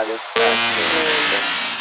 Just urge me, do I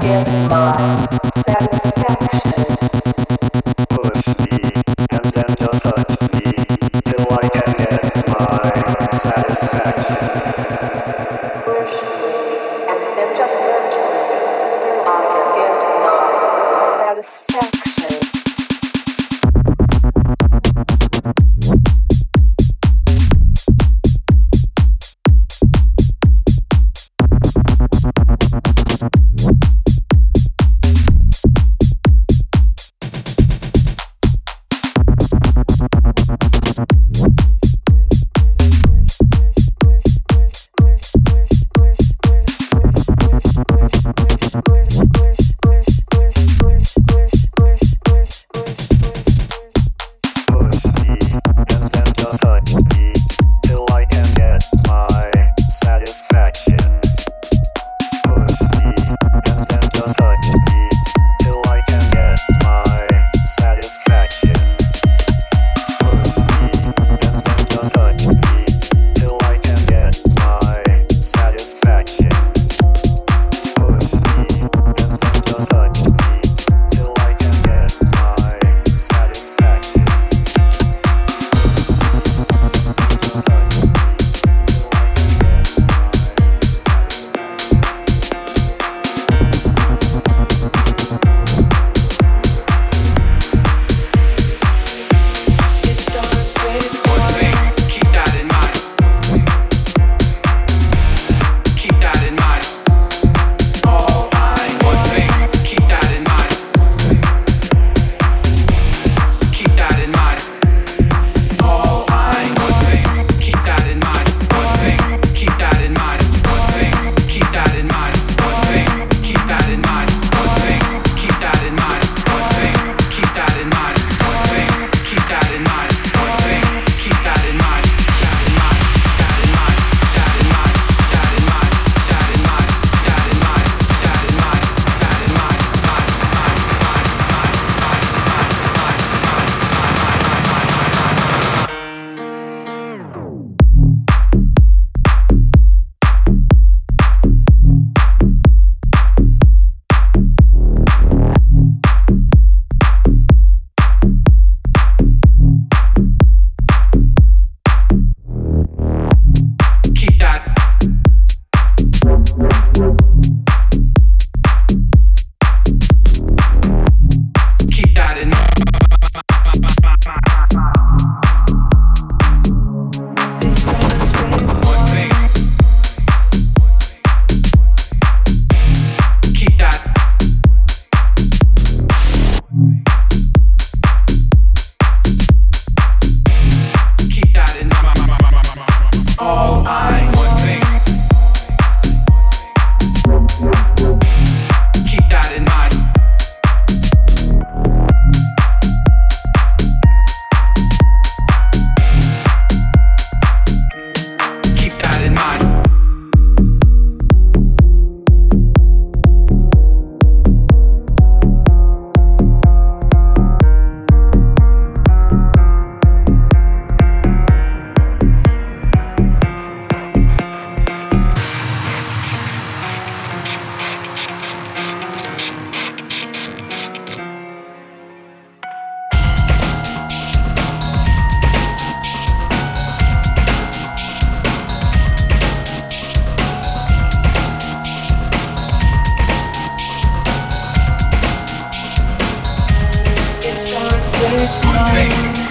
get my satisfaction? One thing,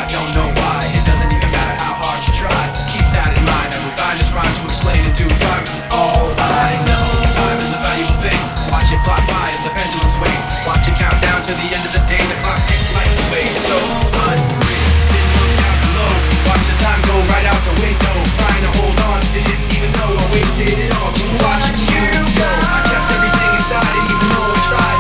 I don't know why, it doesn't even matter how hard you try. Keep that in mind, I designed this rhyme to explain in due time. All I know, time is a valuable thing. Watch it fly by as the pendulum swings. Watch it count down to the end of the day. The clock ticks like the way so unreal. Didn't look down below. Watch the time go right out the window. Trying to hold on, didn't even know I wasted it all. Watching you go. I kept everything inside it, even though I tried.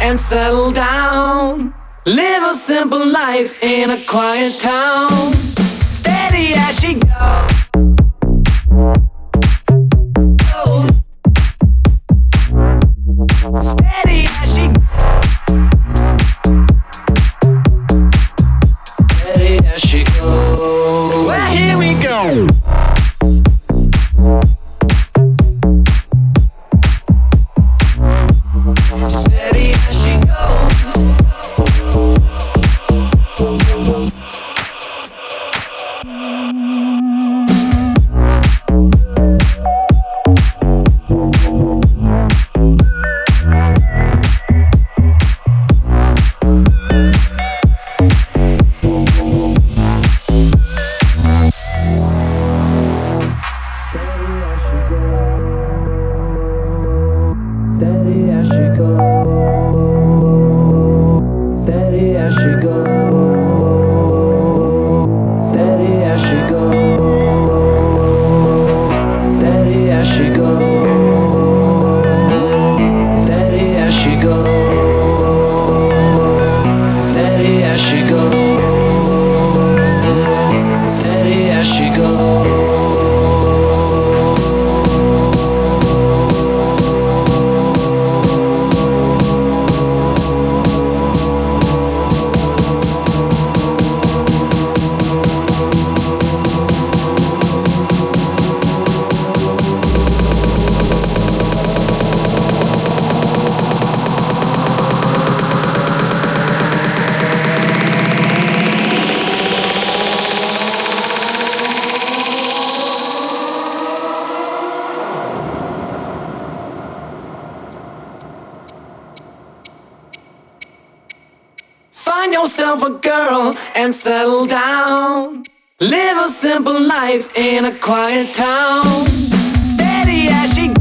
and settle down. Live a simple life in a quiet town. Steady as she goes. And settle down. Live a simple life in a quiet town. Steady as she goes.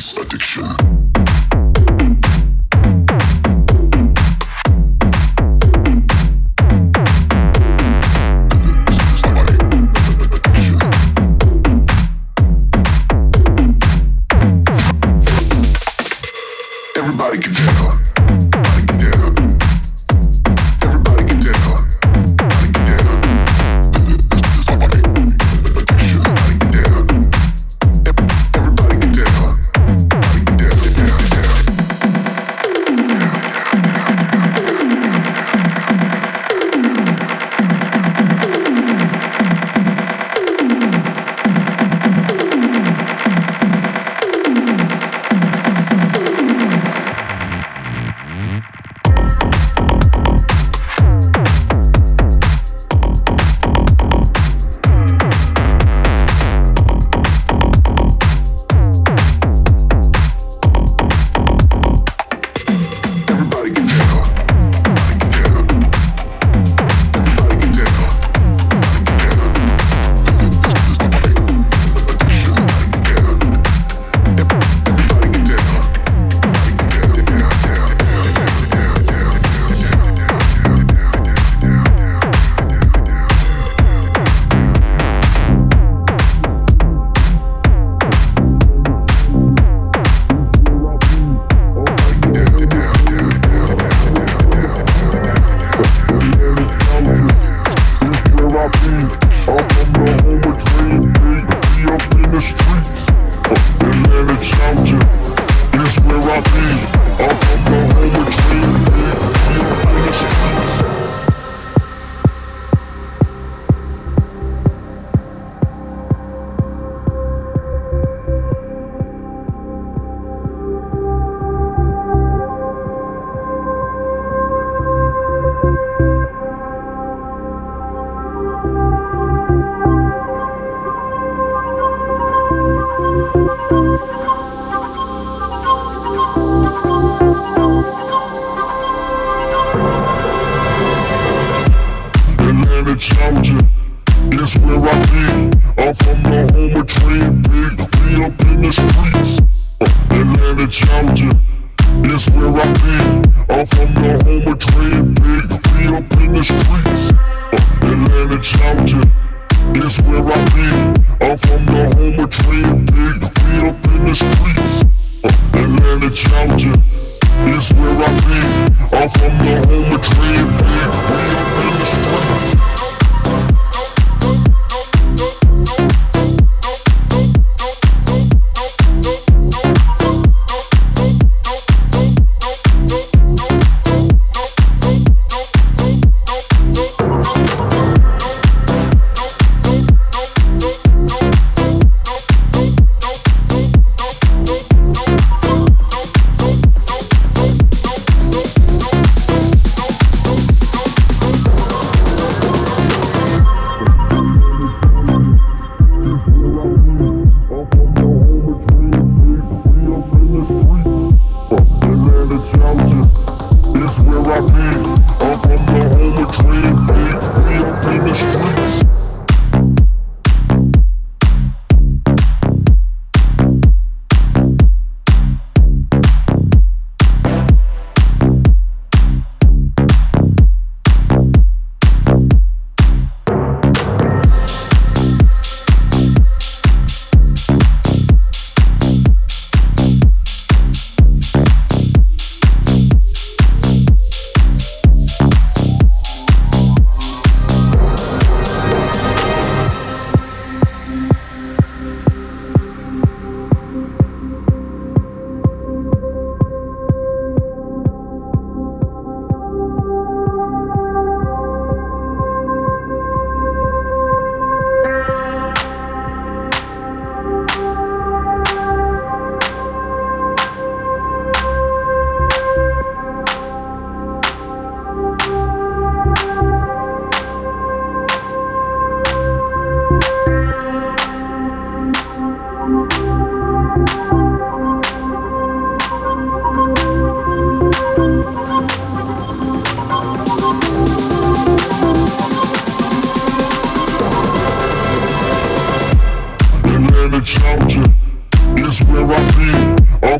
Beats Addiction.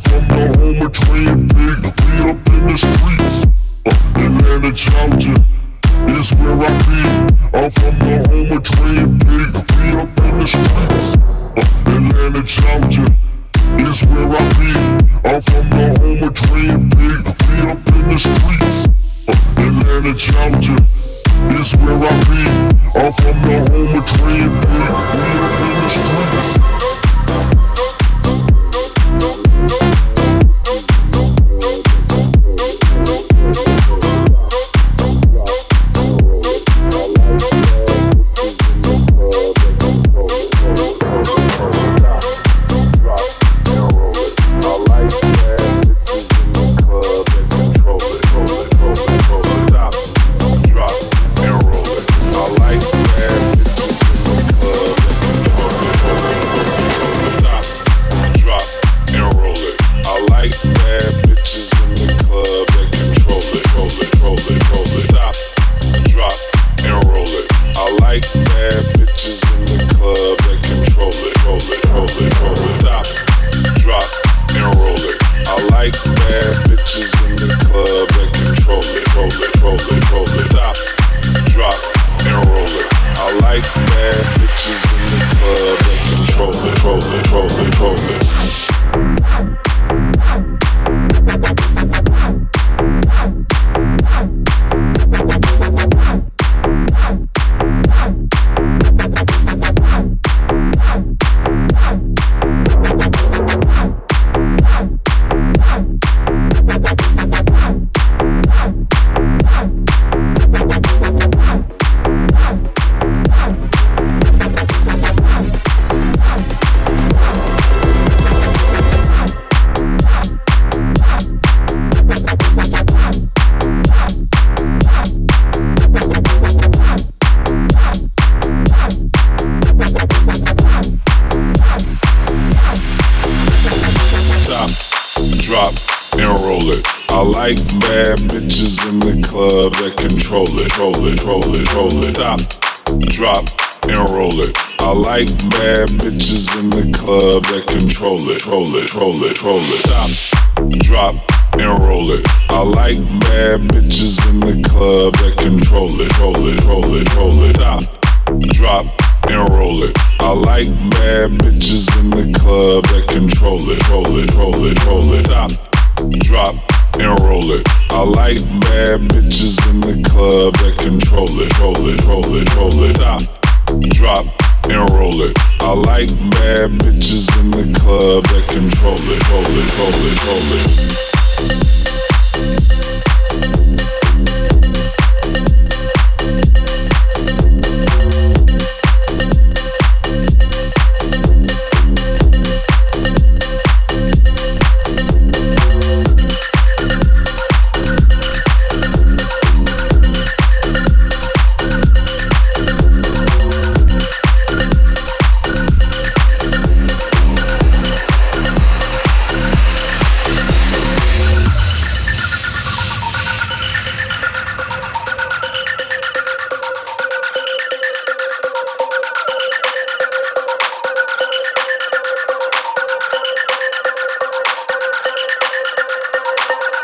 from the home and dream big. Beat up in the streets, Atlanta, Georgia is where I be. I'm from the home and dream big. Beat up in the streets, Atlanta, Georgia is where I be. I'm from the home and dream big. Beat up in the streets, Atlanta, Georgia is where I be. I'm from the home and dream big. Beat up in the streets.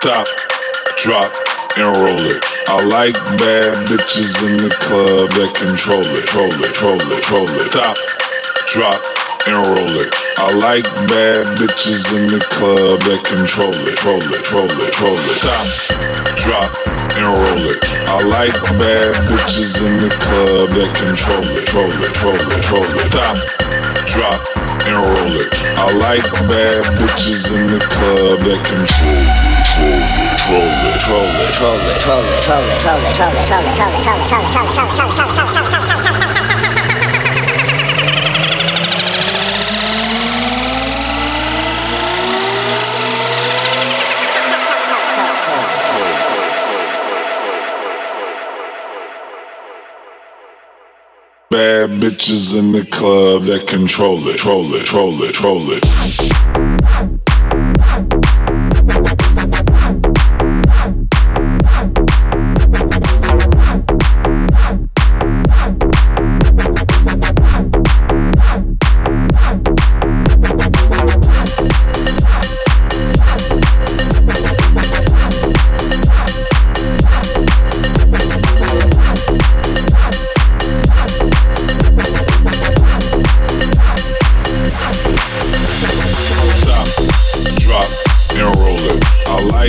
Stop, drop, and roll it. I like bad bitches in the club that control it, roll it, roll it, roll it. Stop, drop, and roll it. I like bad bitches in the club that control it, roll it, roll it, roll it. Stop, drop, and roll it. I like bad bitches in the club that control it, roll it, roll it, roll it. Stop, drop, and roll it. I like bad bitches in the club that control it. Bad bitches in the club that control it, troll it, troll it, troll it.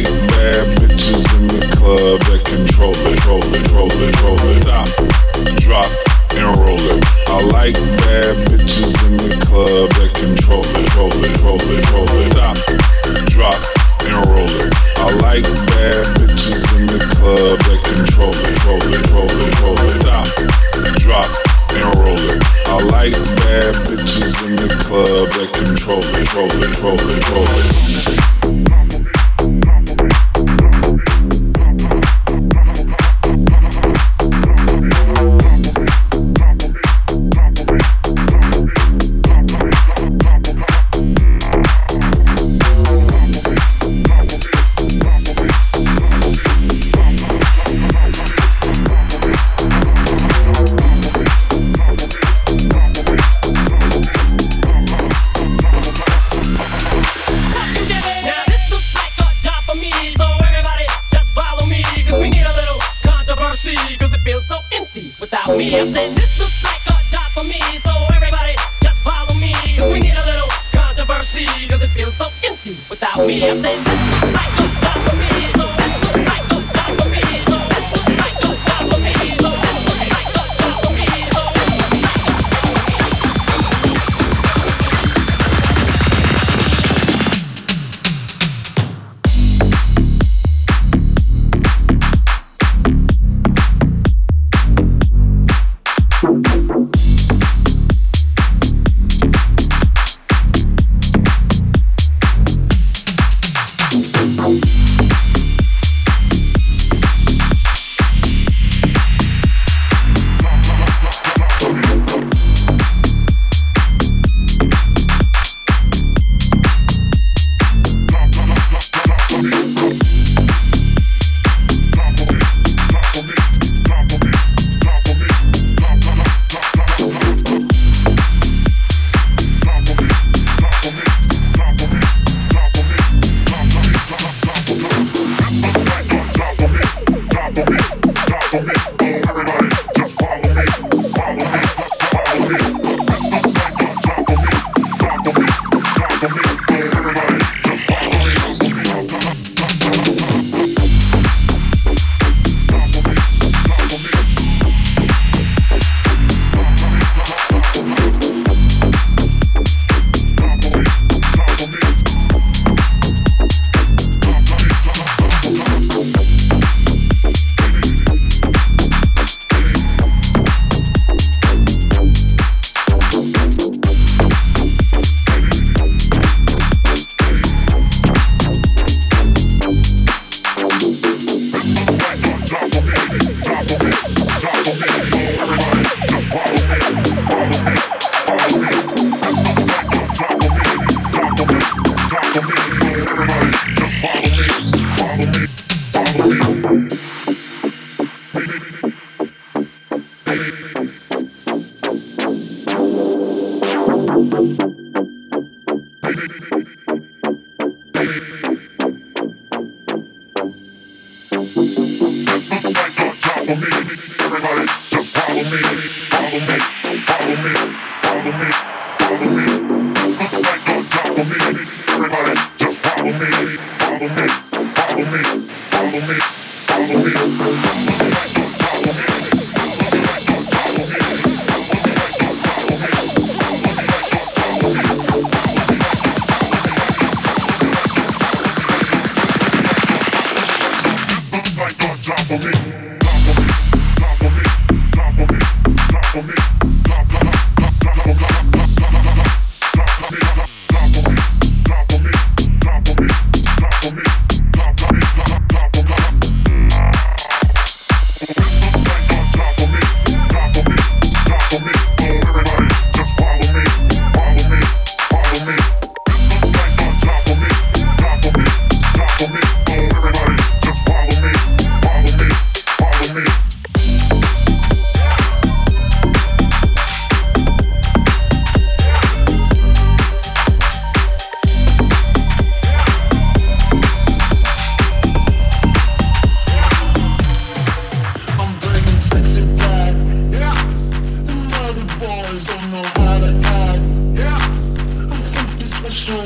like bad bitches in the club that control it, roll it, roll it, roll it, stop, drop, and roll it. I like bad bitches in the club that control it, roll it, roll it, roll it, stop, drop, and roll it. I like bad bitches in the club that control it, roll it, roll it, roll it, stop, drop, and roll it. I like bad bitches in the club that control it, roll it, roll it, roll it.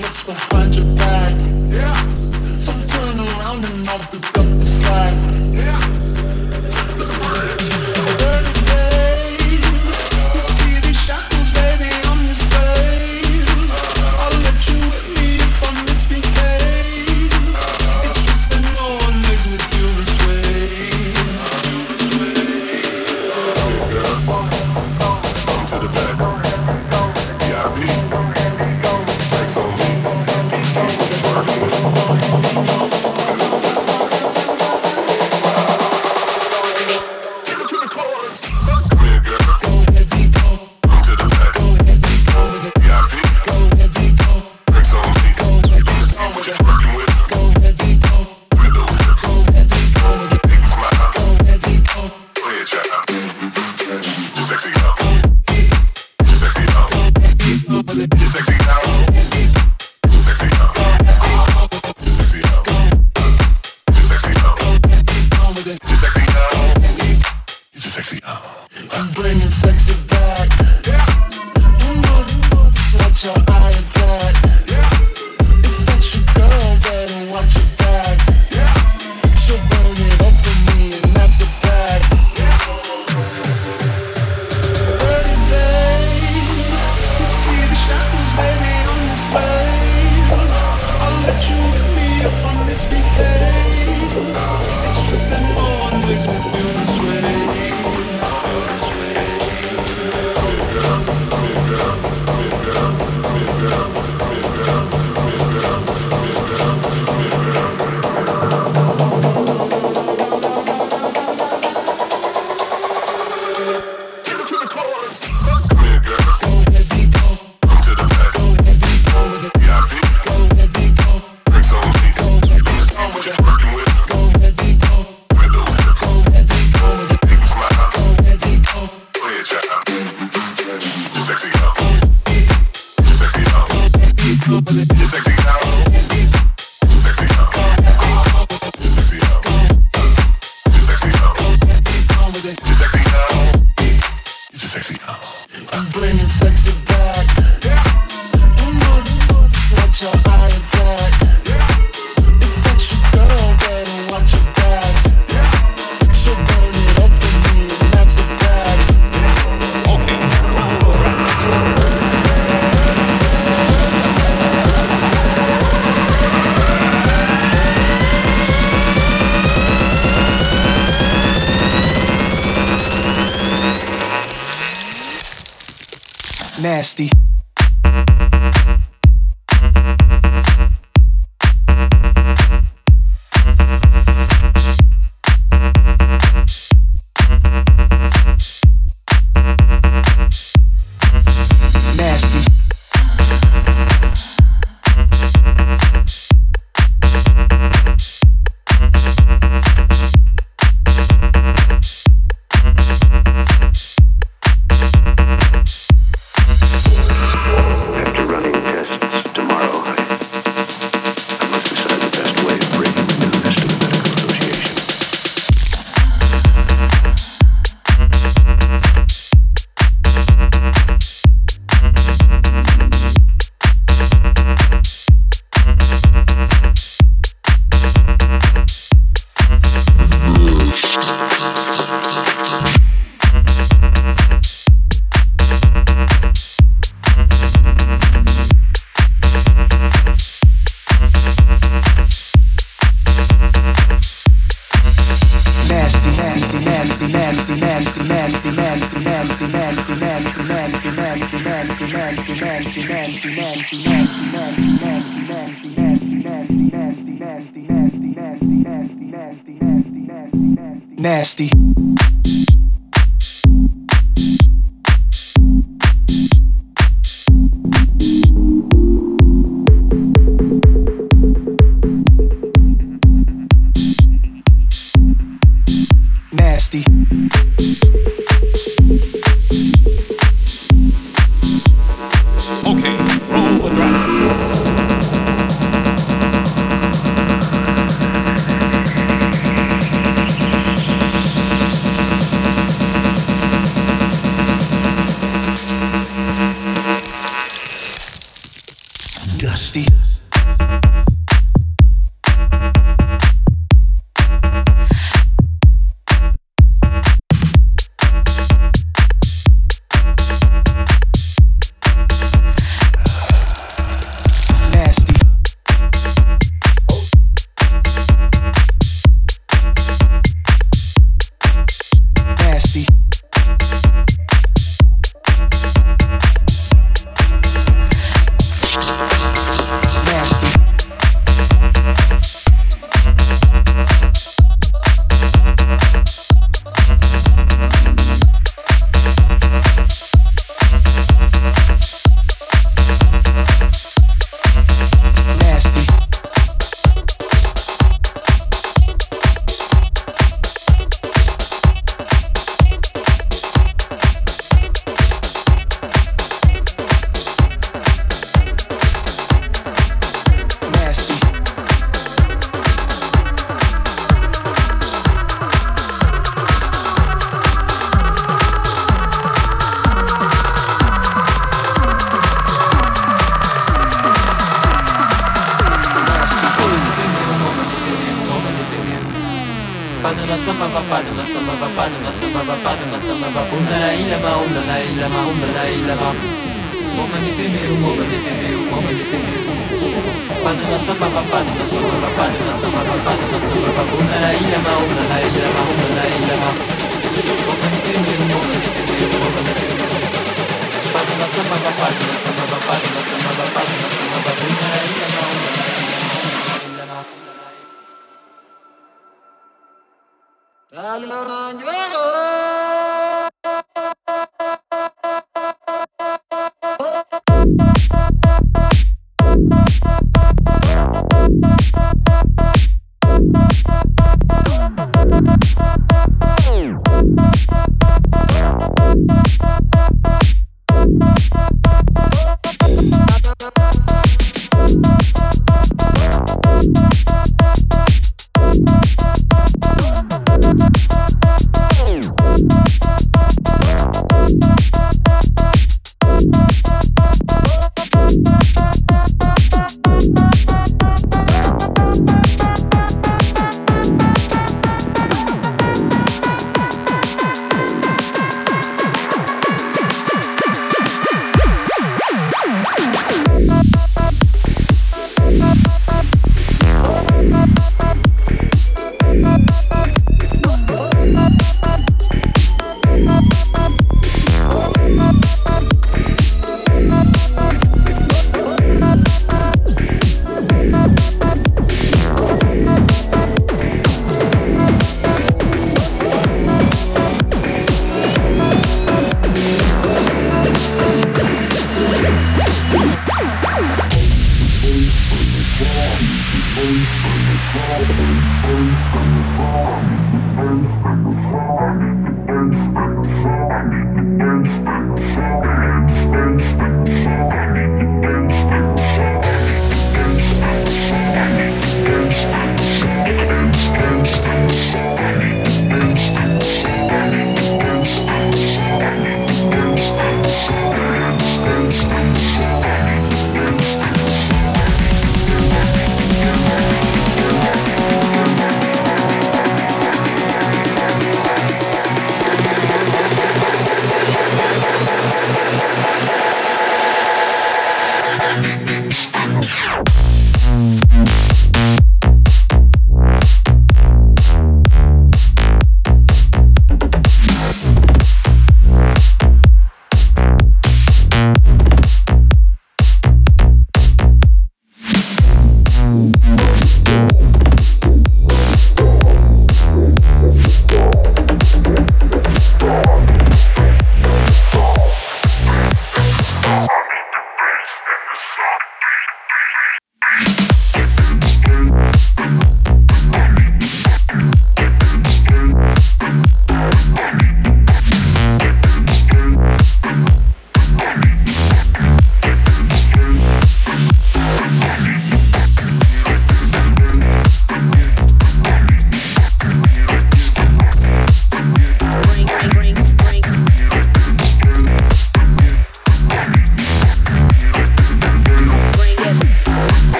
What's behind your back? Yeah. So turn around and I'll pick up the slack. Burning days, you see these shackles, baby, I'm your slave. I'll let you with me if I misbehave. It's just that no one lives with you this way. To the back. Nasty. Nasty. Nasty. Bring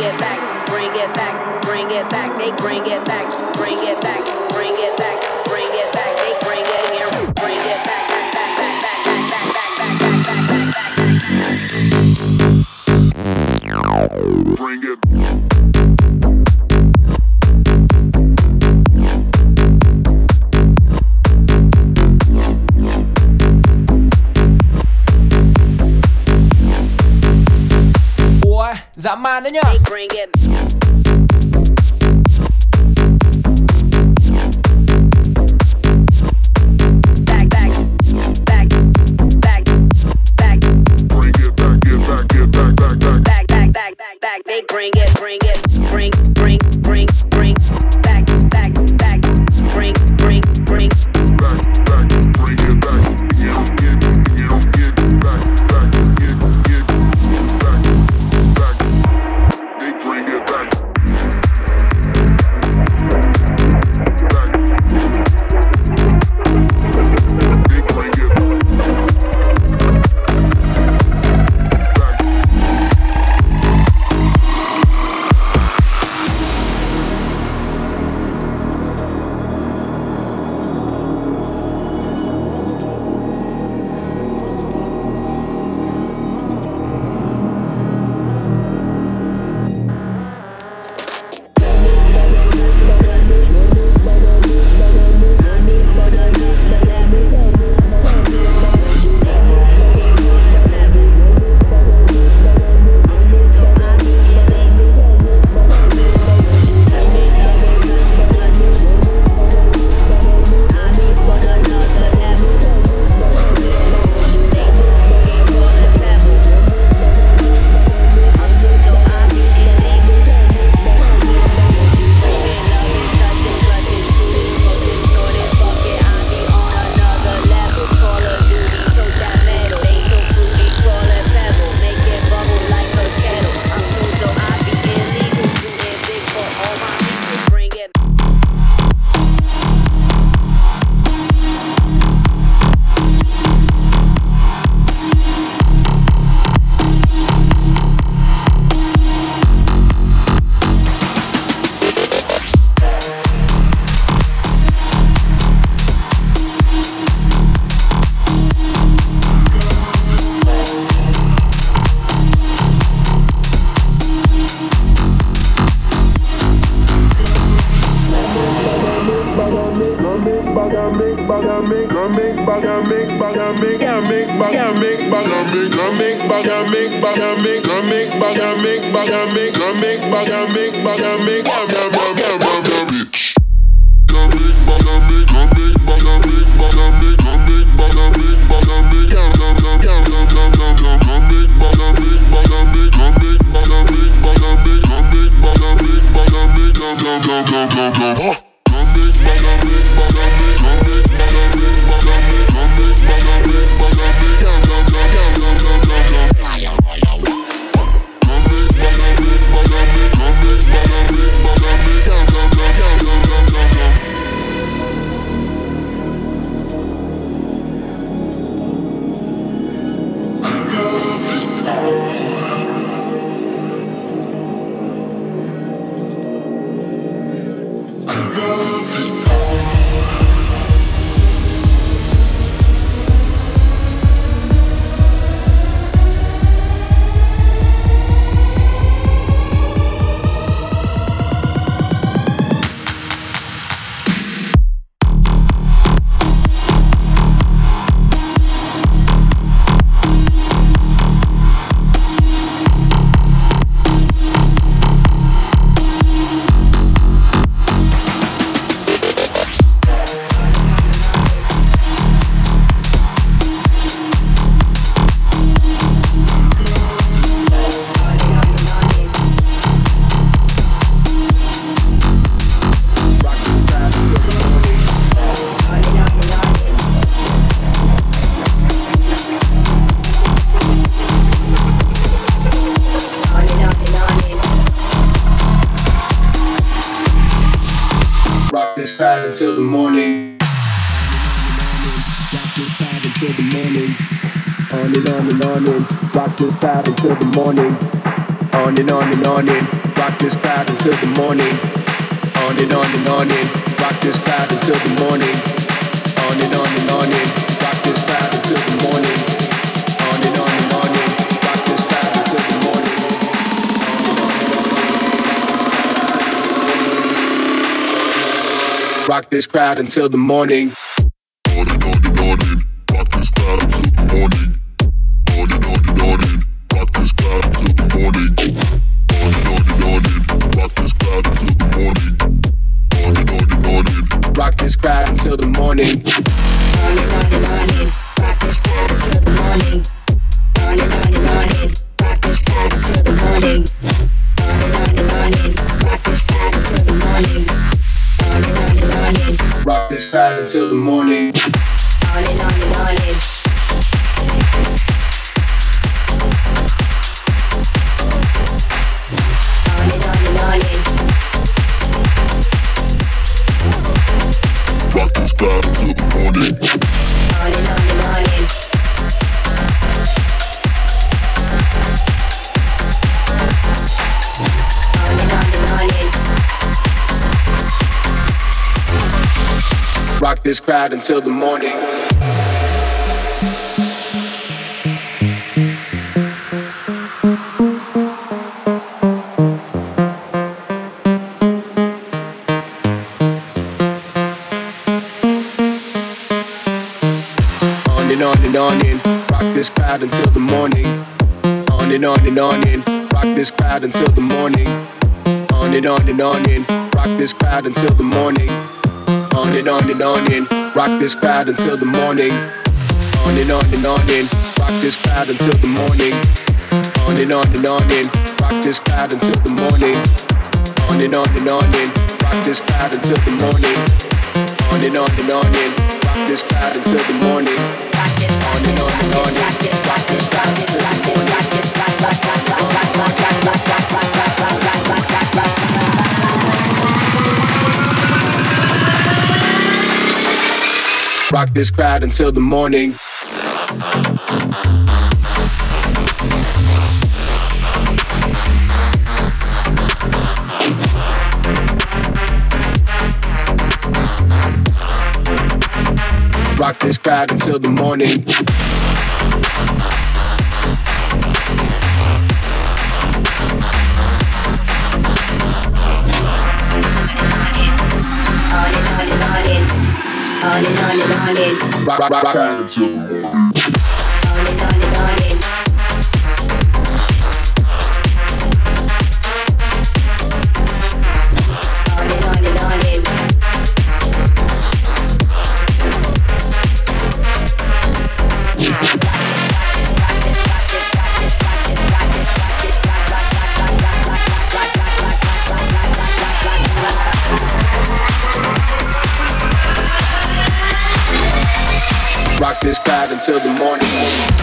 it back. Rock this crowd until the morning. This crowd until the morning. On and on and on in, rock this crowd until the morning. On and on and on in, rock this crowd until the morning. On and on and on in, rock this crowd until the morning. On and on and on and rock this crowd until the morning. On and on and on and rock this crowd until the morning. On and on and on and rock this crowd until the morning. On and on and on and rock this crowd until the morning. On and on and on and rock this crowd until the morning. On and on and on and rock this crowd until the morning. Rock this crowd until the morning. Rock this crowd until the morning. On and on and on. darling. Rock until the morning. Darling, darling, darling. Darling, darling, darling. Rock this crowd until the morning.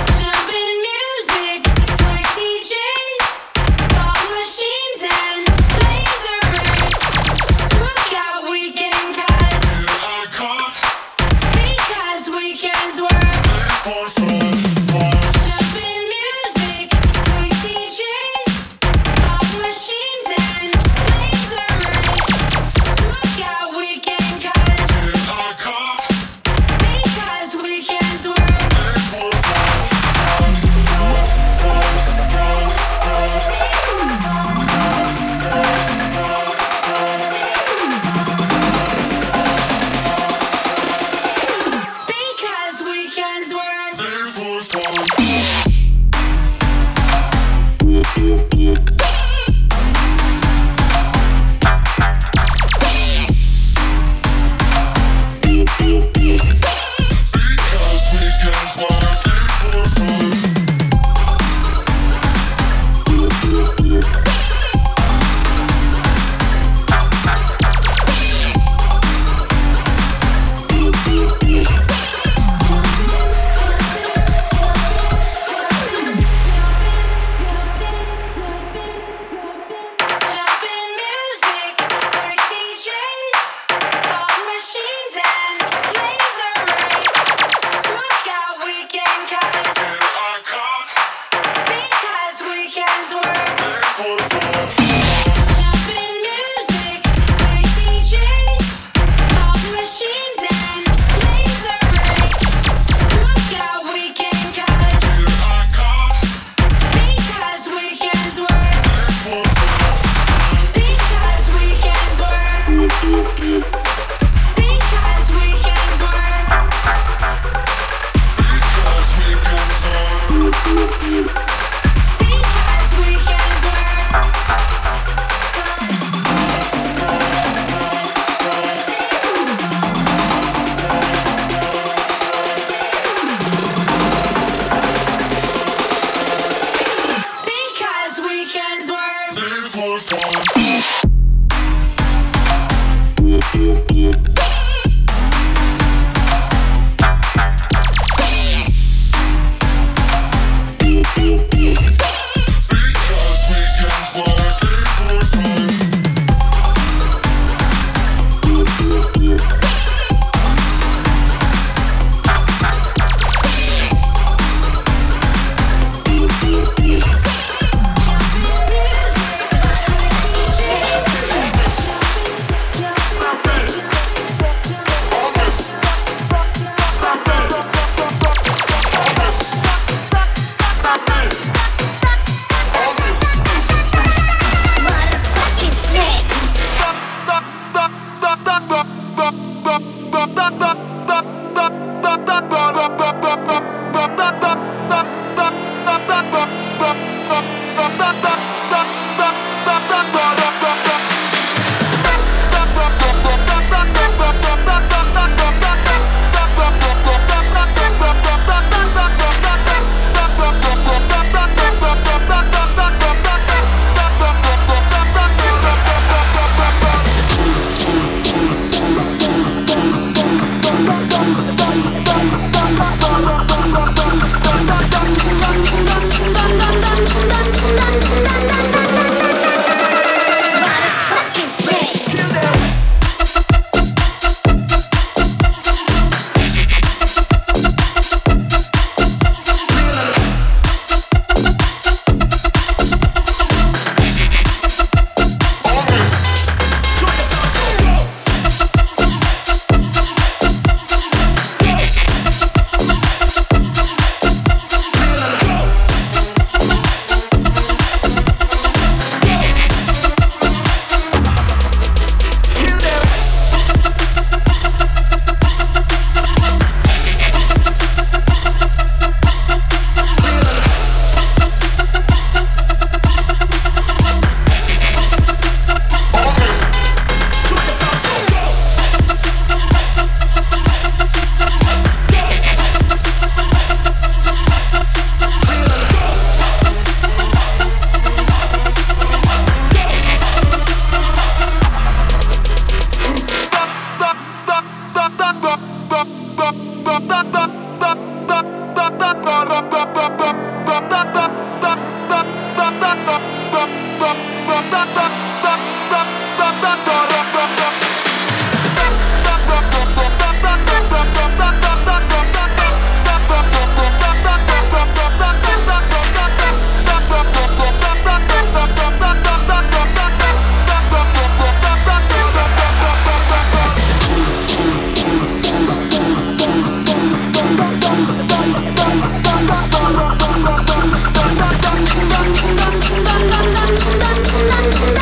Down.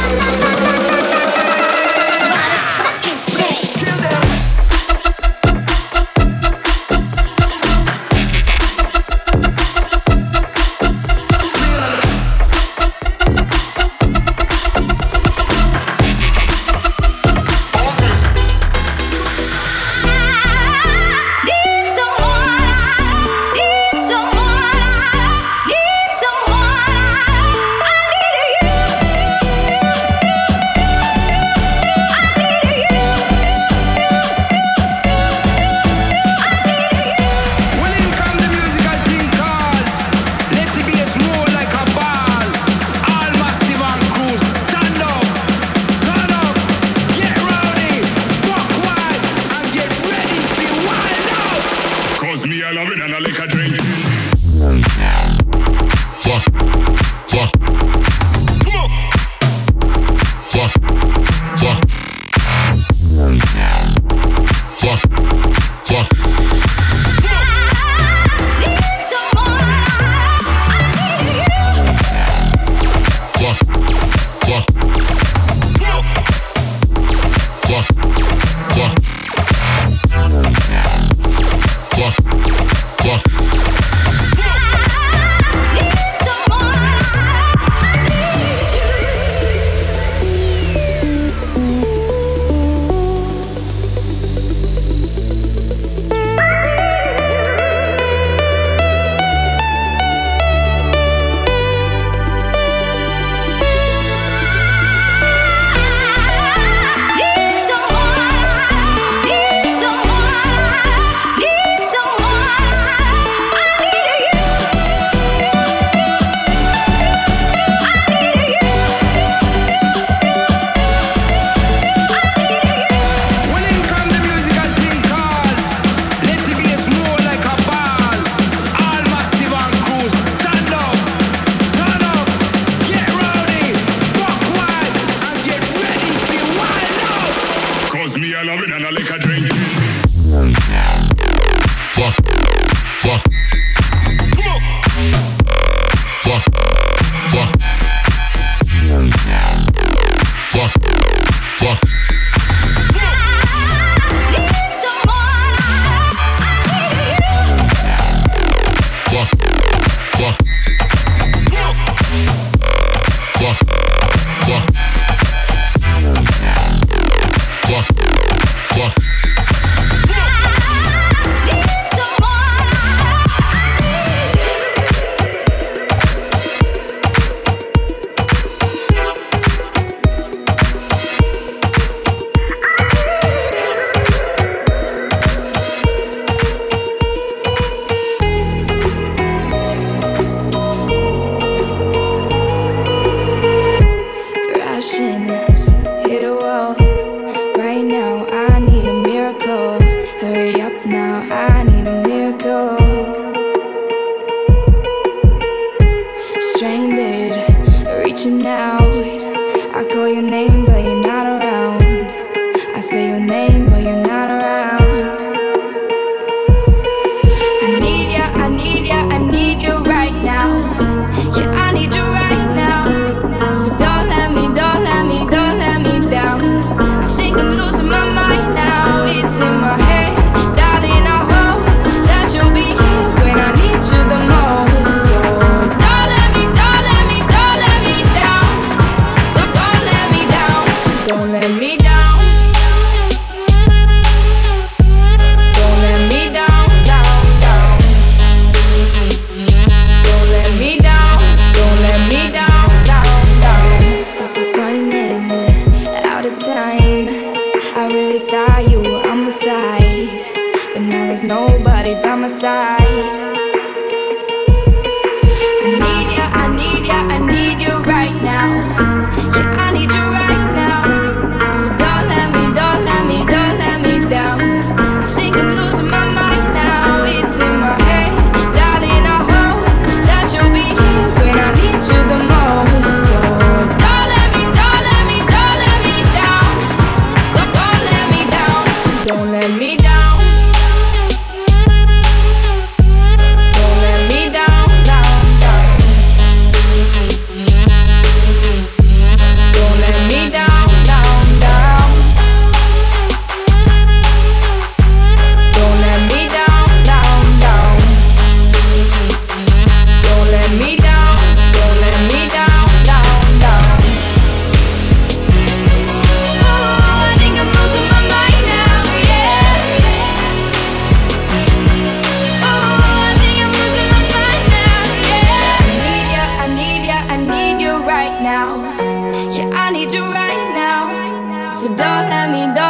Yeah, I need you right now. So don't let me down.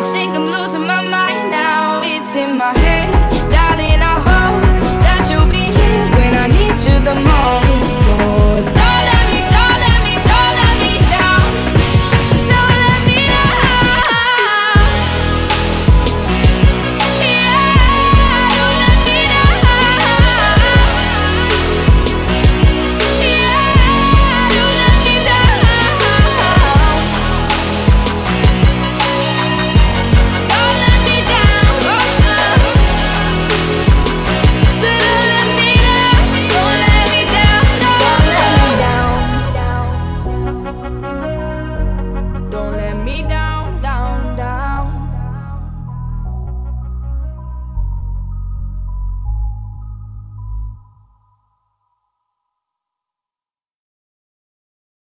I think I'm losing my mind now. It's in my head, darling, I hope that you'll be here when I need you the most. So don't let me, don't let me down. Don't let me down. Yeah, don't let me down. Yeah, don't let me down. Don't let me down. So don't let me down, don't let me down. Don't let me down.